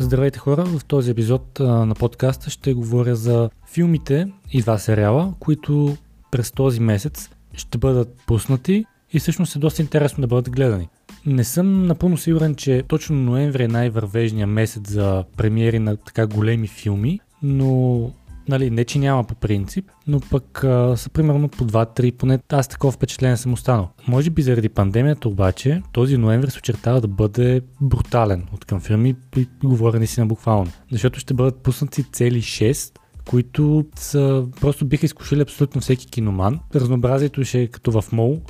Здравейте хора, в този епизод на подкаста ще говоря за филмите и два сериала, които през този месец ще бъдат пуснати и всъщност е доста интересно да бъдат гледани. Не съм напълно сигурен, че точно ноември е най-вървежният месец за премиери на така големи филми, но не че няма по принцип, но пък са примерно по 2-3, поне аз такова впечатление съм останал. Може би заради пандемията обаче, този ноември се очертава да бъде брутален от към филми, говорени си на буквално. Защото ще бъдат пуснати цели 6, които са, просто биха изкушили абсолютно всеки киноман. Разнообразието ще е като в мол,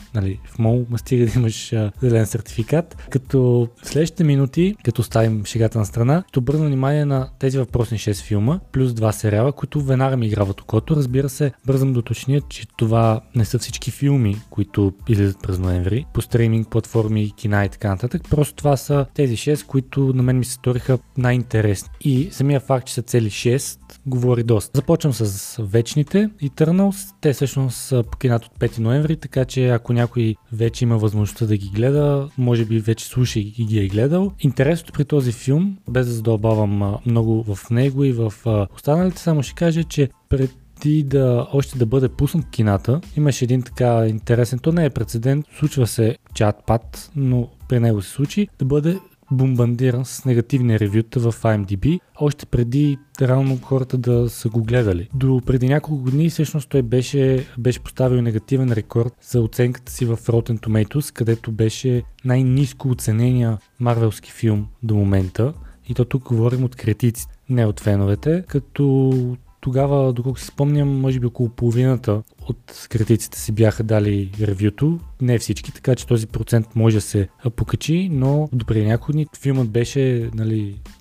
в мол стига да имаш зелен сертификат, като в следващите минути, като ставим шегата на страна, ще обърна внимание на тези въпросни 6 филма, плюс 2 сериала, които веднага ми играват окото. Разбира се, бързам да уточня, че това не са всички филми, които излизат през ноември, по стриминг платформи, кина и така нататък, просто това са тези 6, които на мен ми се сториха най-интересни. И самия факт, че са цели 6, говори доста. Започвам с вечните Eternals, те всъщност са по кината от 5 ноември, така че ако някой вече има възможността да ги гледа, може би вече слуша и ги е гледал. Интересното при този филм, без да задълбавам много в него и в останалите, само ще кажа, че преди още да бъде пуснат кината, имаше един така интересен, то не е прецедент, случва се чат-пат, но при него се случи, да бъде бомбандиран с негативни ревюта в IMDb, още преди реално хората да са го гледали. До преди няколко дни всъщност той беше поставил негативен рекорд за оценката си в Rotten Tomatoes, където беше най-ниско оценения марвелски филм до момента. И то тук говорим от критиците, не от феновете, като тогава, доколко си спомням, може би около половината от критиците си бяха дали ревюто, не всички, така че този процент може да се покачи, но допреди няколко дни филмът беше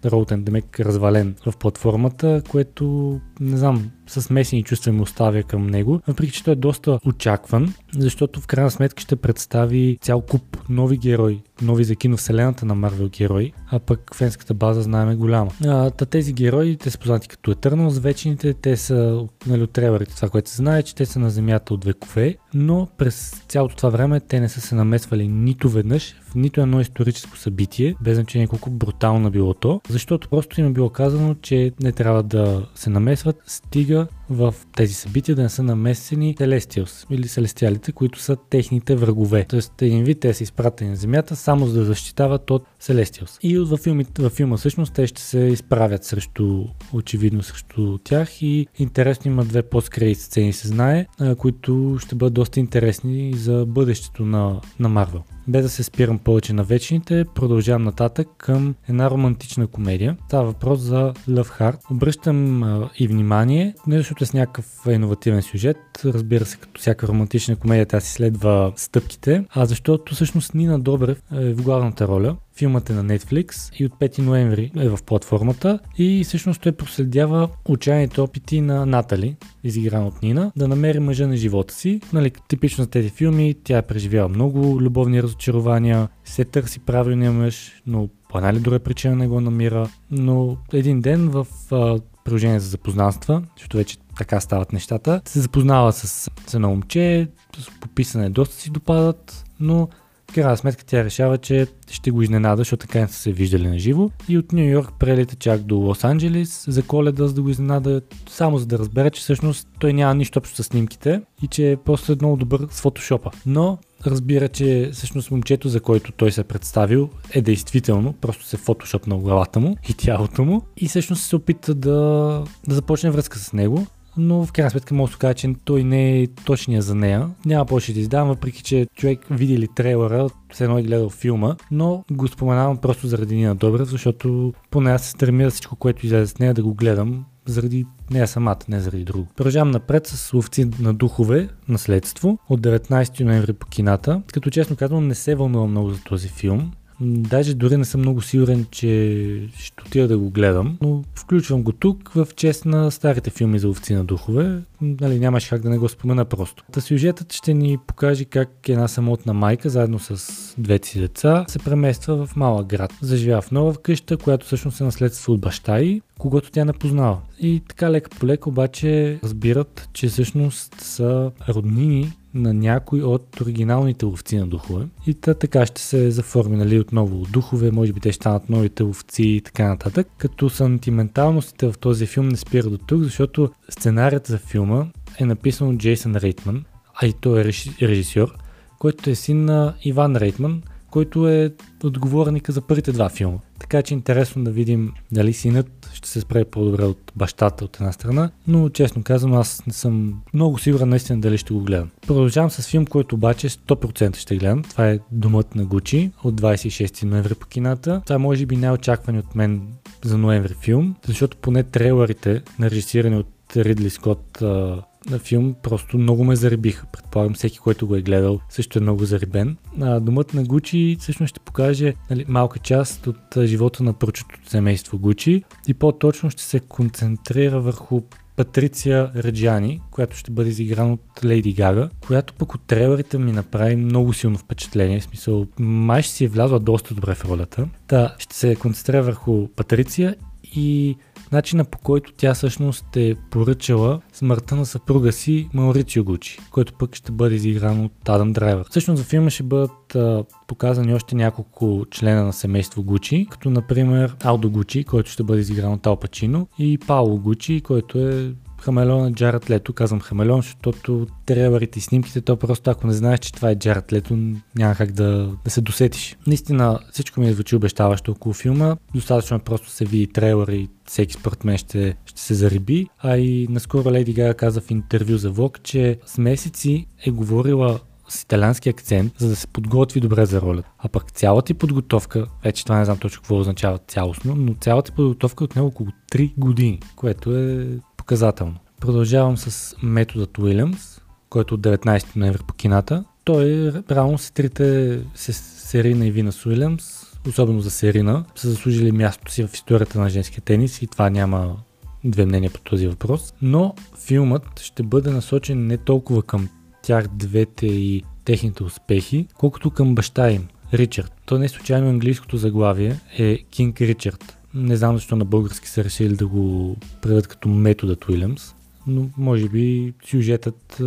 ротен, демек развален в платформата, което не знам, със смесени чувства ми оставя към него, въпреки че той е доста очакван, защото в крайна сметка ще представи цял куп нови герои, нови за киновселената на Марвел герои, а пък фенската база знаем е голяма. Тези герои, те са познати като Eternals, вечните, те са от трейлерите, това което се знае, че те са на земята от векове, но през цялото това време те не са се намесвали нито веднъж в нито едно историческо събитие, без значение колко брутално било то, защото просто им е било казано, че не трябва да се намесват, стига в тези събития да не са намесени Селестиалс или Селестиалите, които са техните врагове. Тоест един вид те са изпратени на земята само за да защитават от Селестиалс. И във филма всъщност те ще се изправят очевидно срещу тях и интересно има две пост-кредит сцени се знае, които ще бъдат доста интересни за бъдещето на Марвел. Без да се спирам повече на вечните, продължавам нататък към една романтична комедия. Става въпрос за Love Heart. Обръщам и внимание, не защото е с някакъв иновативен сюжет, разбира се, като всяка романтична комедия тя си следва стъпките, а защото всъщност Нина Добрев е в главната роля. Филмът е на Netflix и от 5 ноември е в платформата и всъщност той проследява отчаяните опити на Натали, изиграна от Нина, да намери мъжа на живота си. Типично за тези филми тя е преживяла много любовни разочарования, се търси правилния мъж, но по една или друга причина не го намира. Но един ден в приложение за запознанства, защото вече така стават нещата, се запознава с едно момче, по писане доста си допадат, но в крайна сметка тя решава, че ще го изненада, защото така не са се виждали на живо. И от Нью Йорк прелита чак до Лос Анджелис за Коледа, за да го изненада, само за да разбере, че всъщност той няма нищо общо с снимките и че е просто много добър с фотошопа. Но разбира, че всъщност момчето, за който той се е представил, е действително, просто се фотошопнал главата му и тялото му и всъщност се опита да започне връзка с него. Но в крайна сметка може да се каже, че той не е точния за нея. Няма повече да издавам, въпреки че човек види ли трейлера, все едно е гледал филма, но го споменавам просто заради Нина Добрев, защото поне аз се стремя да всичко, което излезе с нея, да го гледам заради нея самата, не заради друго. Продължавам напред с Ловци на духове, наследство от 19 ноември по кината, като честно казвам не се вълнувам много за този филм. Даже дори не съм много сигурен, че ще отида да го гледам, но включвам го тук в чест на старите филми за Ловци на духове, нали, нямаше как да не го спомена просто. Та сюжетът ще ни покаже как една самотна майка, заедно с двете си деца, се премества в малък град. Заживява в нова къща, която всъщност е наследство от баща ѝ, когато тя не познава. И така лека по лека обаче разбират, че всъщност са роднини на някой от оригиналните ловци на духове. И така ще се заформи, нали, отново духове, може би те ще станат новите ловци и така нататък. Като сантименталностите в този филм не спира до тук, защото сценарият за филма е написан от Джейсън Рейтман, а и той е режисьор, който е син на Иван Рейтман, който е отговорника за първите два филма. Така че интересно да видим дали синът ще се справи по-добре от бащата от една страна, но честно казвам, аз не съм много сигурен наистина дали ще го гледам. Продължавам с филм, който обаче 100% ще гледам. Това е Домът на Гучи от 26 ноември по кината. Това може би най-очаквани от мен за ноември филм, защото поне трейлерите на режисиране от Ридли Скотт на филм просто много ме зарибиха. Предполагам всеки, който го е гледал, също е много зарибен. Домът на Гучи всъщност ще покаже, нали, малка част от живота на прочутото семейство Гучи и по-точно ще се концентрира върху Патриция Реджани, която ще бъде изиграна от Лейди Гага, която пък от трейлерите ми направи много силно впечатление. В смисъл, май ще си е влязла доста добре в ролята. Та ще се концентрира върху Патриция и начина, по който тя всъщност е поръчала смъртта на съпруга си Маурицио Гучи, който пък ще бъде изигран от Адам Драйвер. Всъщност във филма ще бъдат показани още няколко члена на семейство Гучи, като например Алдо Гучи, който ще бъде изигран от Ал Пачино, и Пауло Гучи, който е хамелеон на Джаред Лето. Казвам хамелеон, защото трейлерите и снимките, то просто ако не знаеш, че това е Джаред Лето, няма как да се досетиш. Наистина всичко ми звучи обещаващо около филма. Достатъчно просто се види трейлер и всеки според мен ще се зариби. А и наскоро Лейди Гага каза в интервю за Vogue, че с месеци е говорила с италиански акцент, за да се подготви добре за ролята. А пък цялата подготовка, вече това не знам точно какво означава цялостно, но цялата подготовка от него около 3 години, което е показателно. Продължавам с Методът Уилямс, който от 19 ноември по кината. Той реално сестрите Серина и Винас Уилямс, особено за Серина, са заслужили мястото си в историята на женския тенис и това няма две мнения по този въпрос. Но филмът ще бъде насочен не толкова към тях двете и техните успехи, колкото към баща им, Ричард. То не случайно английското заглавие е Кинг Ричард. Не знам защо на български са решили да го преведат като Методът Уилямс, но може би сюжетът,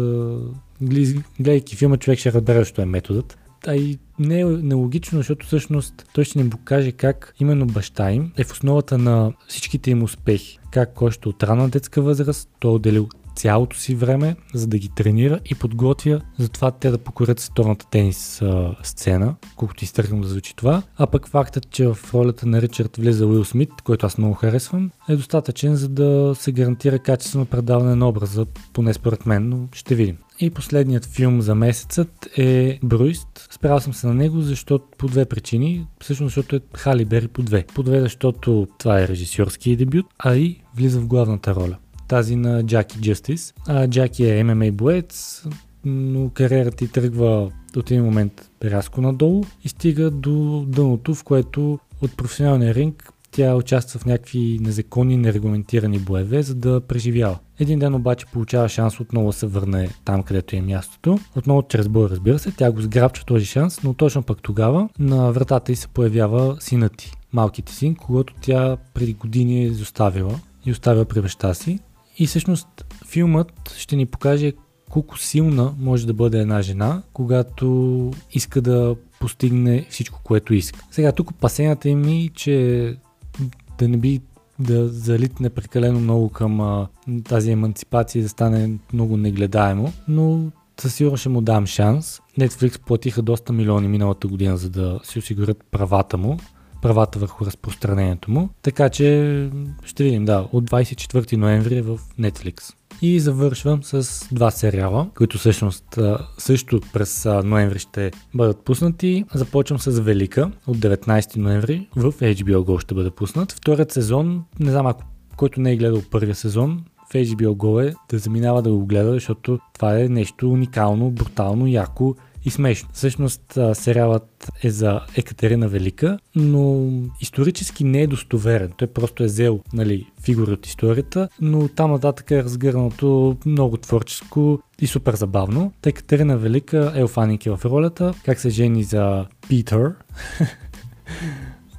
гледайки филма, човек ще разбере защо е методът. А и не е нелогично, защото всъщност той ще ни покаже как именно баща им е в основата на всичките им успехи. Как още от ранна детска възраст той е отделил цялото си време, за да ги тренира и подготвя за това те да покорят световната тенис сцена, колкото изтъркам да звучи това. А пък фактът, че в ролята на Ричард влезе Уил Смит, който аз много харесвам, е достатъчен, за да се гарантира качествено предаване на образа, поне според мен, но ще видим. И последният филм за месецът е Брюист. Спрял съм се на него, защото по две причини. Всъщност, защото е Хали Бери по две. По две, защото това е режисьорски дебют, а и влиза в главната роля. Тази на Джаки Джестис. Джаки е ММА боец, но кариерата ѝ тръгва от един момент рязко надолу и стига до дъното, в което от професионалния ринг тя участва в някакви незаконни, нерегламентирани боеве, за да преживява. Един ден обаче получава шанс отново да се върне там, където е мястото. Отново чрез бой, разбира се, тя го сграбчва този шанс, но точно пък тогава на вратата ѝ се появява синът ѝ, малкият ѝ син, когато тя преди години е изоставила и оставя при баща си. И всъщност филмът ще ни покаже колко силна може да бъде една жена, когато иска да постигне всичко, което иска. Сега тук опасенията им е, че да не би да залитне прекалено много към тази еманципация и да стане много негледаемо, но със сигурност ще му дам шанс. Netflix платиха доста милиони миналата година, за да си осигурят правата върху разпространението му. Така че ще видим, да, от 24 ноември в Netflix. И завършвам с два сериала, които всъщност също през ноември ще бъдат пуснати. Започвам с Велика от 19 ноември в HBO GO ще бъде пуснат. Вторият сезон, не знам, ако който не е гледал първия сезон, в HBO GO е да заминава да го гледа, защото това е нещо уникално, брутално, яко и смешно. Всъщност сериалът е за Екатерина Велика, но исторически не е достоверен. Той просто е взел, нали, фигури от историята, но там нататък е разгърнато много творческо и супер забавно. Екатерина Велика е офаник в ролята, как се жени за Питър,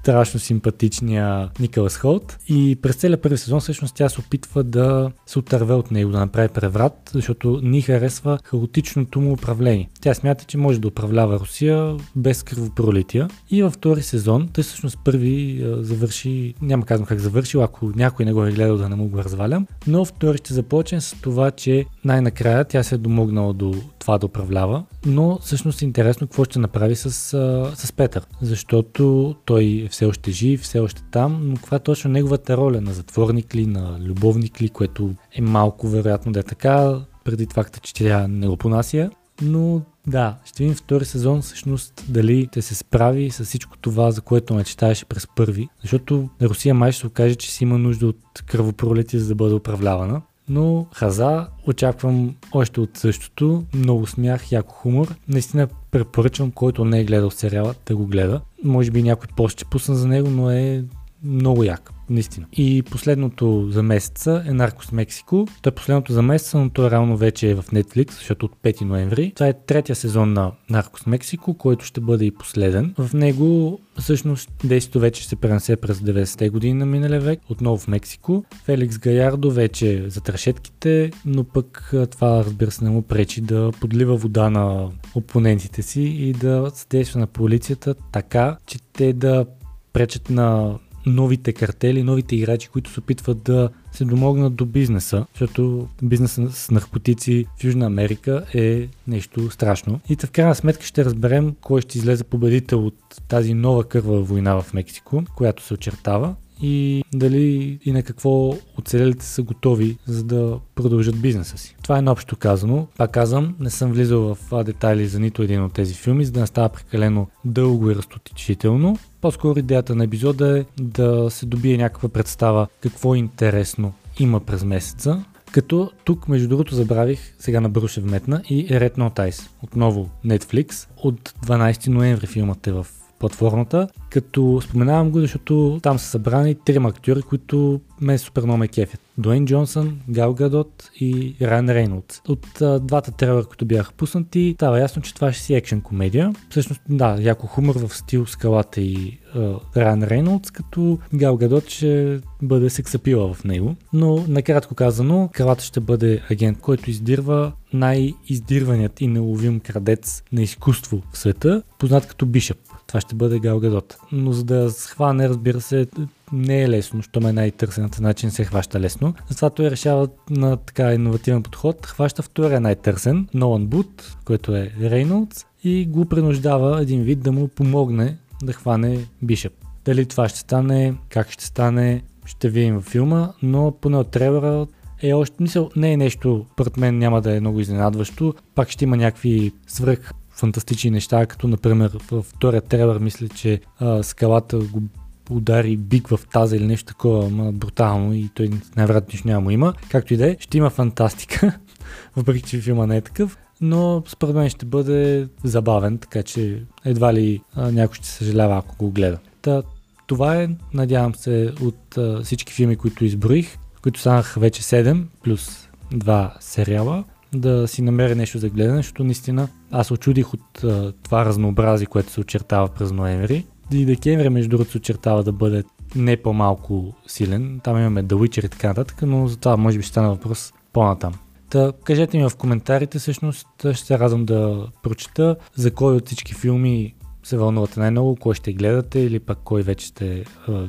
страшно симпатичния Николас Холт, и през целия първи сезон всъщност тя се опитва да се отърве от него, да направи преврат, защото не харесва хаотичното му управление. Тя смята, че може да управлява Русия без кръвопролития, и във втори сезон, той всъщност първи завърши, няма казвам как завършил, ако някой не го е гледал да не му го развалям, но втори ще започне с това, че най-накрая тя се е домогнала до това да управлява, но всъщност е интересно какво ще направи с Петър, защото той все още жив, все още там, но каква е точно неговата роля, на затворник ли, на любовник ли, което е малко вероятно да е така, преди факта, че тя не го понася, но да, ще видим втори сезон всъщност дали те се справи с всичко това, за което мечтаеше през първи, защото Русия май ще се окаже, че си има нужда от кръвопролитие, за да бъде управлявана. Но Хаза очаквам още от същото, много смях, яко хумор. Наистина препоръчвам, който не е гледал сериала, да го гледа. Може би някой пост ще пусна за него, но е много як, наистина. И последното за месеца е Наркос Мексико. Той е последното за месеца, но той реално вече е в Netflix, защото от 5 ноември. Това е третия сезон на Наркос Мексико, който ще бъде и последен. В него всъщност действието вече се пренесе през 90-те години на миналия век, отново в Мексико. Феликс Гаярдо вече е зад решетките, но пък това, разбира се, не му пречи да подлива вода на опонентите си и да съдейства на полицията така, че те да пречат на новите картели, новите играчи, които се опитват да се домогнат до бизнеса, защото бизнесът с наркотици в Южна Америка е нещо страшно. И в крайна сметка ще разберем кой ще излезе победител от тази нова кървава война в Мексико, която се очертава, и дали и на какво оцелелите са готови, за да продължат бизнеса си. Това е наобщо казано. Пак казвам, не съм влизал в детайли за нито един от тези филми, за да не става прекалено дълго и разточително. По-скоро идеята на епизода е да се добие някаква представа какво интересно има през месеца. Като тук, между другото, забравих, сега набързо ще вметна и Red Not Eyes. Отново Netflix. От 12 ноември филмът е в платформата, като споменавам го, защото там са събрани 3 актьори, които ме супер много ме кефят. Дуейн Джонсън, Гал Гадот и Райън Рейнолдс. От двата трейлера, които бяха пуснати, става ясно, че това ще си екшен комедия. Всъщност, да, яко хумор в стил Скалата и Райън Рейнолдс, като Гал Гадот ще бъде сексапила в него. Но накратко казано, Скалата ще бъде агент, който издирва най-издирваният и неуловим крадец на изкуство в света, познат като Бишъп. Това ще бъде Гал Гадот. Но за да схване, разбира се, не е лесно, щом е най-търсената начин се хваща лесно. Затова той решава на така иновативен подход, хваща втория най-търсен, Нолан Бут, който е Рейнолдс, и го принуждава един вид да му помогне да хване Бишъп. Дали това ще стане, как ще стане, ще видим във филма, но поне от трейлера е още, мисъл, не е нещо, пред мен няма да е много изненадващо, пак ще има някакви фантастични неща, като например във втория трейлер мисля, че Скалата го удари бик в таза или нещо такова, брутално, и той най-вероятно нищо няма има. Както и да е, ще има фантастика, въпреки че филма не е такъв, но според мен ще бъде забавен, така че едва ли някой ще съжалява, ако го гледа. Това е, надявам се, от всички филми, които изброих, които станах вече 7, плюс 2 сериала, да си намеря нещо за гледане, защото наистина аз се очудих от това разнообразие, което се очертава през ноември. И декември, между другото, се очертава да бъде не по-малко силен. Там имаме The Witcher и така нататък, но за това може би ще стане въпрос по-натам. Кажете ми в коментарите, всъщност ще се радвам да прочета за кой от всички филми се вълнувате най-много, кой ще гледате или пък кой вече сте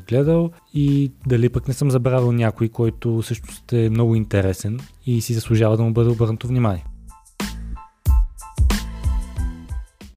гледал, и дали пък не съм забравил някой, който всъщност е много интересен и си заслужава да му бъде обърнато внимание.